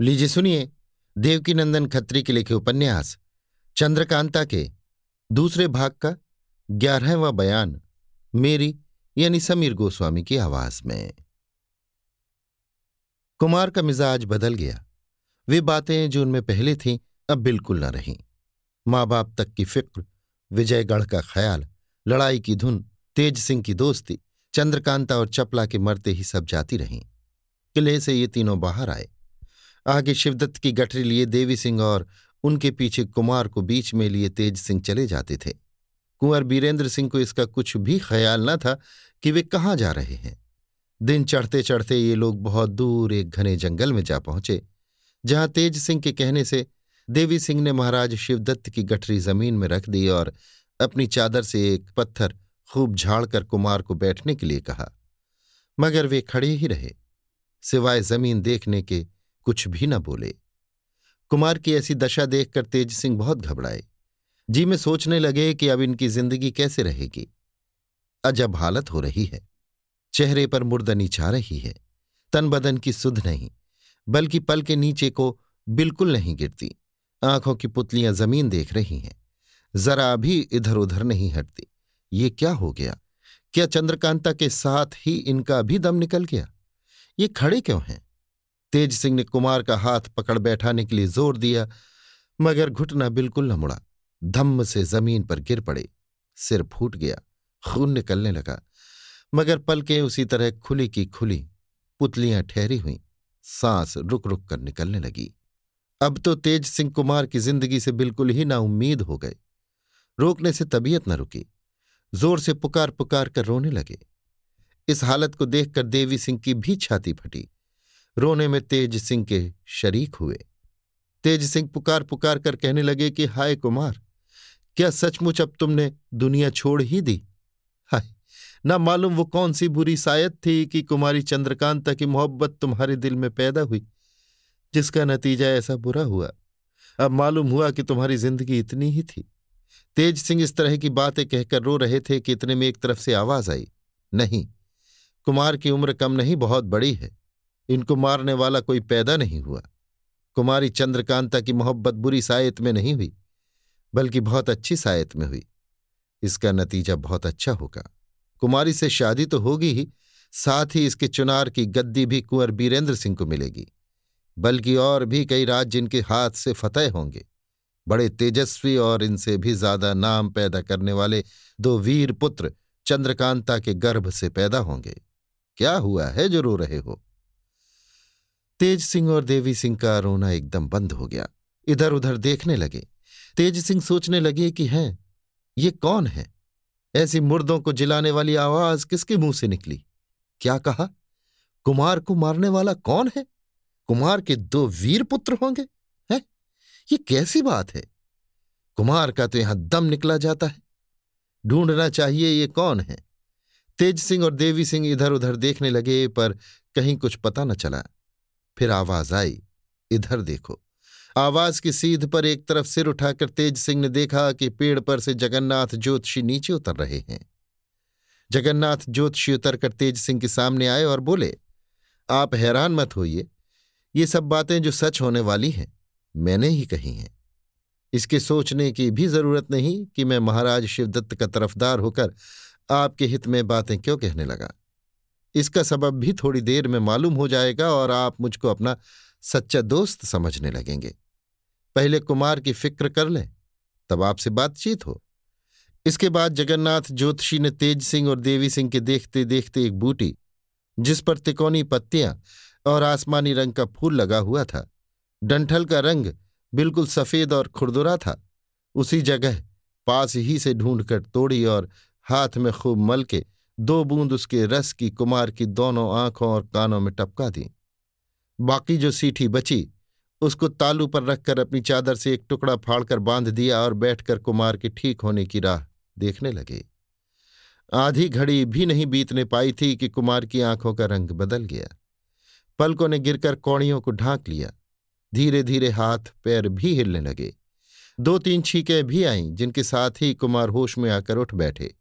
लीजिए सुनिए देवकीनंदन खत्री के लिखे उपन्यास चंद्रकांता के दूसरे भाग का 11वां बयान, मेरी यानी समीर गोस्वामी की आवाज में। कुमार का मिजाज बदल गया। वे बातें जो उनमें पहले थीं अब बिल्कुल न रहीं। माँ बाप तक की फिक्र, विजयगढ़ का ख्याल, लड़ाई की धुन, तेज सिंह की दोस्ती, चंद्रकांता और चपला के मरते ही सब जाती रहीं। किले से ये तीनों बाहर आए। आगे शिवदत्त की गठरी लिए देवी सिंह और उनके पीछे कुमार को बीच में लिए तेज सिंह चले जाते थे। कुंवर वीरेंद्र सिंह को इसका कुछ भी ख्याल न था कि वे कहाँ जा रहे हैं। दिन चढ़ते चढ़ते ये लोग बहुत दूर एक घने जंगल में जा पहुंचे, जहां तेज सिंह के कहने से देवी सिंह ने महाराज शिवदत्त की गठरी जमीन में रख दी और अपनी चादर से एक पत्थर खूब झाड़कर कुमार को बैठने के लिए कहा, मगर वे खड़े ही रहे, सिवाय जमीन देखने के कुछ भी न बोले। कुमार की ऐसी दशा देखकर तेज सिंह बहुत घबराए। जी में सोचने लगे कि अब इनकी जिंदगी कैसे रहेगी। अजब हालत हो रही है। चेहरे पर मुर्दनी छा रही है। तन बदन की सुध नहीं, बल्कि पल के नीचे को बिल्कुल नहीं गिरती। आंखों की पुतलियां जमीन देख रही हैं, जरा भी इधर उधर नहीं हटती। ये क्या हो गया? क्या चंद्रकांता के साथ ही इनका भी दम निकल गया? ये खड़े क्यों हैं? तेज सिंह ने कुमार का हाथ पकड़ बैठाने के लिए जोर दिया, मगर घुटना बिल्कुल न मुड़ा। धम्म से जमीन पर गिर पड़े। सिर फूट गया, खून निकलने लगा, मगर पलकें उसी तरह खुली की खुली, पुतलियां ठहरी हुई। सांस रुक रुक कर निकलने लगी। अब तो तेज सिंह कुमार की जिंदगी से बिल्कुल ही नाउम्मीद हो गए। रोकने से तबीयत न रुकी, जोर से पुकार पुकार कर रोने लगे। इस हालत को देखकर देवी सिंह की भी छाती फटी। रोने में तेज सिंह के शरीक हुए। तेज सिंह पुकार पुकार कर कहने लगे कि हाय कुमार, क्या सचमुच अब तुमने दुनिया छोड़ ही दी? हाय, ना मालूम वो कौन सी बुरी सायत थी कि कुमारी चंद्रकांता की मोहब्बत तुम्हारे दिल में पैदा हुई, जिसका नतीजा ऐसा बुरा हुआ। अब मालूम हुआ कि तुम्हारी जिंदगी इतनी ही थी। तेज सिंह इस तरह की बातें कहकर रो रहे थे कि इतने में एक तरफ से आवाज आई, नहीं, कुमार की उम्र कम नहीं, बहुत बड़ी है। इनको मारने वाला कोई पैदा नहीं हुआ। कुमारी चंद्रकांता की मोहब्बत बुरी सायत में नहीं हुई, बल्कि बहुत अच्छी सायत में हुई। इसका नतीजा बहुत अच्छा होगा। कुमारी से शादी तो होगी ही, साथ ही इसके चुनार की गद्दी भी कुंवर बीरेंद्र सिंह को मिलेगी, बल्कि और भी कई राज्य इनके हाथ से फतेह होंगे। बड़े तेजस्वी और इनसे भी ज्यादा नाम पैदा करने वाले दो वीर पुत्र चंद्रकांता के गर्भ से पैदा होंगे। क्या हुआ है जो रो रहे हो? तेज सिंह और देवी सिंह का रोना एकदम बंद हो गया। इधर उधर देखने लगे। तेज सिंह सोचने लगे कि हैं, ये कौन है? ऐसी मुर्दों को जिलाने वाली आवाज किसके मुंह से निकली? क्या कहा? कुमार को मारने वाला कौन है? कुमार के दो वीर पुत्र होंगे? हैं, ये कैसी बात है? कुमार का तो यहां दम निकला जाता है। ढूंढना चाहिए ये कौन है। तेज सिंह और देवी सिंह इधर उधर देखने लगे, पर कहीं कुछ पता न चला। फिर आवाज आई, इधर देखो। आवाज की सीध पर एक तरफ सिर उठाकर तेज सिंह ने देखा कि पेड़ पर से जगन्नाथ ज्योतिषी नीचे उतर रहे हैं। जगन्नाथ ज्योतिषी उतरकर तेज सिंह के सामने आए और बोले, आप हैरान मत होइए, ये सब बातें जो सच होने वाली हैं मैंने ही कही हैं। इसके सोचने की भी जरूरत नहीं कि मैं महाराज शिवदत्त का तरफदार होकर आपके हित में बातें क्यों कहने लगा। इसका सबब भी थोड़ी देर में मालूम हो जाएगा और आप मुझको अपना सच्चा दोस्त समझने लगेंगे। पहले कुमार की फिक्र कर लें, तब आपसे बातचीत हो। इसके बाद जगन्नाथ ज्योतिषी ने तेज सिंह और देवी सिंह के देखते देखते एक बूटी, जिस पर तिकोनी पत्तियां और आसमानी रंग का फूल लगा हुआ था, डंठल का रंग बिल्कुल सफेद और खुरदुरा था, उसी जगह पास ही से ढूंढकर तोड़ी और हाथ में खूब मल के दो बूंद उसके रस की कुमार की दोनों आंखों और कानों में टपका दी। बाकी जो सीठी बची उसको तालू पर रखकर अपनी चादर से एक टुकड़ा फाड़कर बांध दिया और बैठकर कुमार के ठीक होने की राह देखने लगे। आधी घड़ी भी नहीं बीतने पाई थी कि कुमार की आंखों का रंग बदल गया। पलकों ने गिरकर कौड़ियों को ढांक लिया। धीरे धीरे हाथ पैर भी हिलने लगे। दो तीन छीकें भी आईं, जिनके साथ ही कुमार होश में आकर उठ बैठे।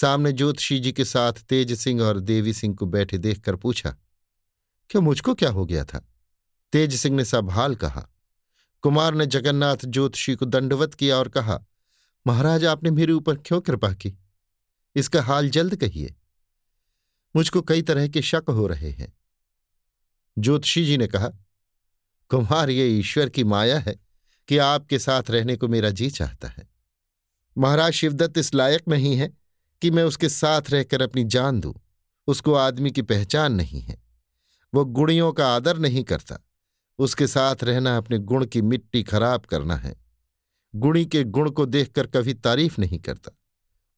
सामने ज्योतिषी जी के साथ तेज सिंह और देवी सिंह को बैठे देखकर पूछा, क्या मुझको क्या हो गया था? तेज सिंह ने सबहाल कहा। कुमार ने जगन्नाथ ज्योतिषी को दंडवत किया और कहा, महाराज आपने मेरे ऊपर क्यों कृपा की? इसका हाल जल्द कहिए, मुझको कई तरह के शक हो रहे हैं। ज्योतिषी जी ने कहा, कुमार ये ईश्वर की माया है कि आपके साथ रहने को मेरा जी चाहता है। महाराज शिवदत्त इस लायक नहीं है कि मैं उसके साथ रहकर अपनी जान दूं। उसको आदमी की पहचान नहीं है, वो गुणियों का आदर नहीं करता। उसके साथ रहना अपने गुण की मिट्टी खराब करना है। गुणी के गुण को देखकर कभी तारीफ नहीं करता,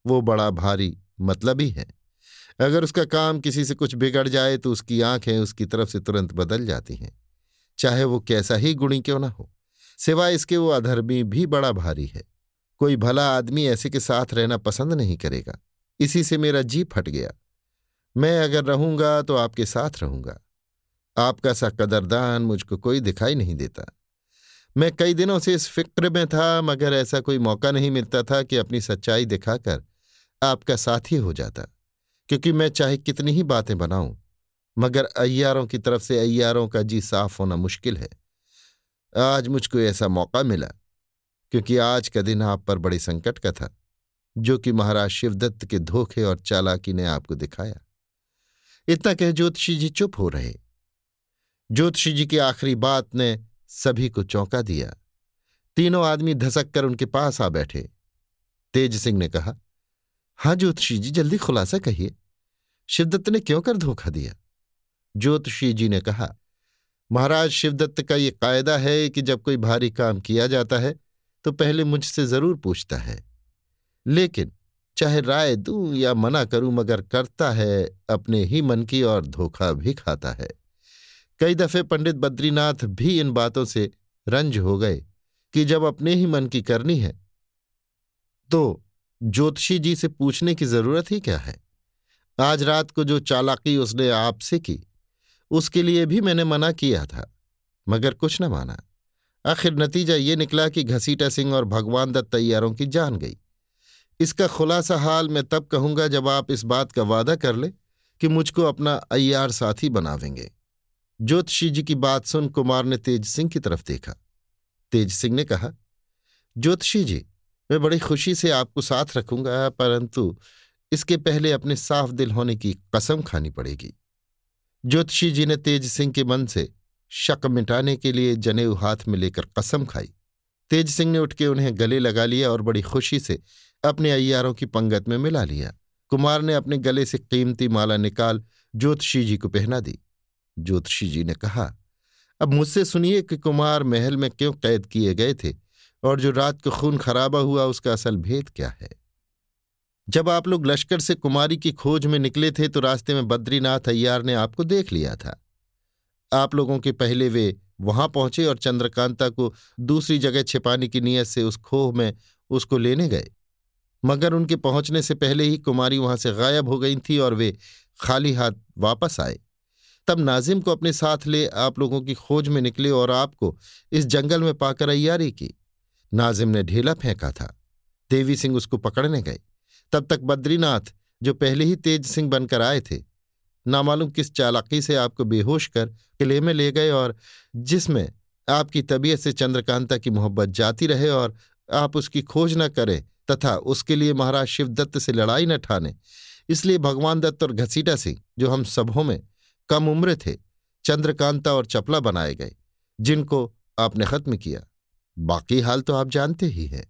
वो बड़ा भारी मतलबी है। अगर उसका काम किसी से कुछ बिगड़ जाए तो उसकी आंखें उसकी तरफ से तुरंत बदल जाती हैं, चाहे वो कैसा ही गुणी क्यों ना हो। सिवाय इसके वो अधर्मी भी बड़ा भारी है। कोई भला आदमी ऐसे के साथ रहना पसंद नहीं करेगा। इसी से मेरा जी फट गया। मैं अगर रहूंगा तो आपके साथ रहूंगा। आपका सा कदरदान मुझको कोई दिखाई नहीं देता। मैं कई दिनों से इस फिक्र में था, मगर ऐसा कोई मौका नहीं मिलता था कि अपनी सच्चाई दिखाकर आपका साथी हो जाता। क्योंकि मैं चाहे कितनी ही बातें बनाऊं, मगर अय्यारों की तरफ से अय्यारों का जी साफ होना मुश्किल है। आज मुझको ऐसा मौका मिला, क्योंकि आज का दिन आप पर बड़े संकट का था, जो कि महाराज शिवदत्त के धोखे और चालाकी ने आपको दिखाया। इतना कह ज्योतिषी जी चुप हो रहे। ज्योतिषी जी की आखिरी बात ने सभी को चौंका दिया। तीनों आदमी धसक कर उनके पास आ बैठे। तेज सिंह ने कहा, हाँ ज्योतिषी जी जल्दी खुलासा कहिए, शिवदत्त ने क्यों कर धोखा दिया? ज्योतिषी जी ने कहा, महाराज शिवदत्त का ये कायदा है कि जब कोई भारी काम किया जाता है तो पहले मुझसे जरूर पूछता है, लेकिन चाहे राय दूं या मना करूं मगर करता है अपने ही मन की और धोखा भी खाता है। कई दफे पंडित बद्रीनाथ भी इन बातों से रंज हो गए कि जब अपने ही मन की करनी है तो ज्योतिषी जी से पूछने की जरूरत ही क्या है। आज रात को जो चालाकी उसने आपसे की, उसके लिए भी मैंने मना किया था, मगर कुछ न माना। आखिर नतीजा ये निकला कि घसीटा सिंह और भगवान दत्त तैयारों की जान गई। इसका खुलासा हाल मैं तब कहूंगा जब आप इस बात का वादा कर ले कि मुझको अपना अय्यार साथी बनावेंगे। ज्योतिषी जी की बात सुन कुमार ने तेज सिंह की तरफ देखा। तेज सिंह ने कहा, ज्योतिषी जी मैं बड़ी खुशी से आपको साथ रखूंगा, परंतु इसके पहले अपने साफ दिल होने की कसम खानी पड़ेगी। ज्योतिषी जी ने तेज सिंह के मन से शक मिटाने के लिए जनेऊ हाथ में लेकर कसम खाई। तेज सिंह ने उठ के उन्हें गले लगा लिया और बड़ी खुशी से अपने अय्यारों की पंगत में मिला लिया। कुमार ने अपने गले से कीमती माला निकाल ज्योतिषी जी को पहना दी। ज्योतिषी जी ने कहा, अब मुझसे सुनिए कि कुमार महल में क्यों कैद किए गए थे और जो रात को खून खराबा हुआ उसका असल भेद क्या है। जब आप लोग लश्कर से कुमारी की खोज में निकले थे तो रास्ते में बद्रीनाथ अय्यार ने आपको देख लिया था। आप लोगों के पहले वे वहां पहुंचे और चंद्रकांता को दूसरी जगह छिपाने की नीयत से उस खोह में उसको लेने गए, मगर उनके पहुंचने से पहले ही कुमारी वहां से गायब हो गई थी और वे खाली हाथ वापस आए। तब नाजिम को अपने साथ ले आप लोगों की खोज में निकले और आपको इस जंगल में पाकर अय्यारी की। नाजिम ने ढेला फेंका था, देवी सिंह उसको पकड़ने गए। तब तक बद्रीनाथ, जो पहले ही तेज सिंह बनकर आए थे, नामालूम किस चालाकी से आपको बेहोश कर किले में ले गए और जिसमें आपकी तबीयत से चंद्रकांता की मोहब्बत जाती रहे और आप उसकी खोज न करें तथा उसके लिए महाराज शिवदत्त से लड़ाई न ठाने, इसलिए भगवान दत्त और घसीटा सिंह, जो हम सबों में कम उम्र थे, चंद्रकांता और चपला बनाए गए, जिनको आपने खत्म किया। बाकी हाल तो आप जानते ही हैं।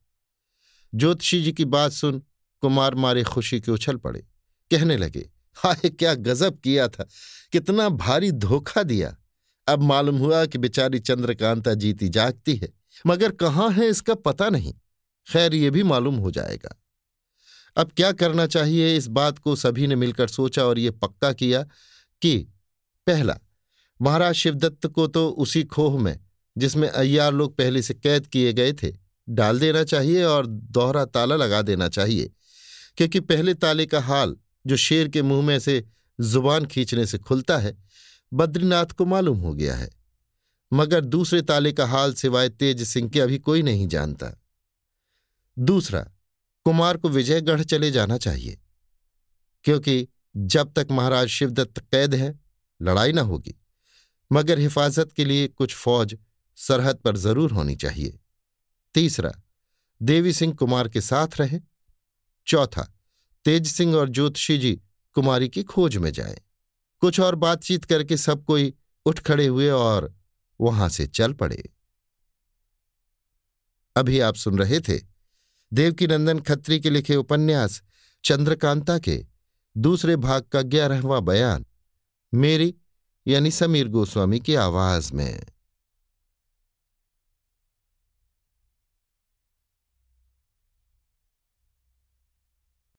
ज्योतिषी जी की बात सुन कुमार मारे खुशी के उछल पड़े। कहने लगे, हाय क्या गजब किया था, कितना भारी धोखा दिया। अब मालूम हुआ कि बेचारी चंद्रकांता जीती जागती है, मगर कहाँ है इसका पता नहीं। खैर ये भी मालूम हो जाएगा। अब क्या करना चाहिए, इस बात को सभी ने मिलकर सोचा और ये पक्का किया कि पहला, महाराज शिवदत्त को तो उसी खोह में जिसमें अय्यार लोग पहले से कैद किए गए थे डाल देना चाहिए और दोहरा ताला लगा देना चाहिए, क्योंकि पहले ताले का हाल जो शेर के मुंह में से जुबान खींचने से खुलता है, बद्रीनाथ को मालूम हो गया है, मगर दूसरे ताले का हाल सिवाय तेज सिंह के अभी कोई नहीं जानता। दूसरा, कुमार को विजयगढ़ चले जाना चाहिए, क्योंकि जब तक महाराज शिवदत्त कैद हैं लड़ाई न होगी, मगर हिफाजत के लिए कुछ फौज सरहद पर जरूर होनी चाहिए। तीसरा, देवी सिंह कुमार के साथ रहे। चौथा, तेज सिंह और ज्योतिषी जी कुमारी की खोज में जाएं। कुछ और बातचीत करके सब कोई उठ खड़े हुए और वहां से चल पड़े। अभी आप सुन रहे थे देवकीनंदन खत्री के लिखे उपन्यास चंद्रकांता के दूसरे भाग का 11वां बयान, मेरी यानी समीर गोस्वामी की आवाज में।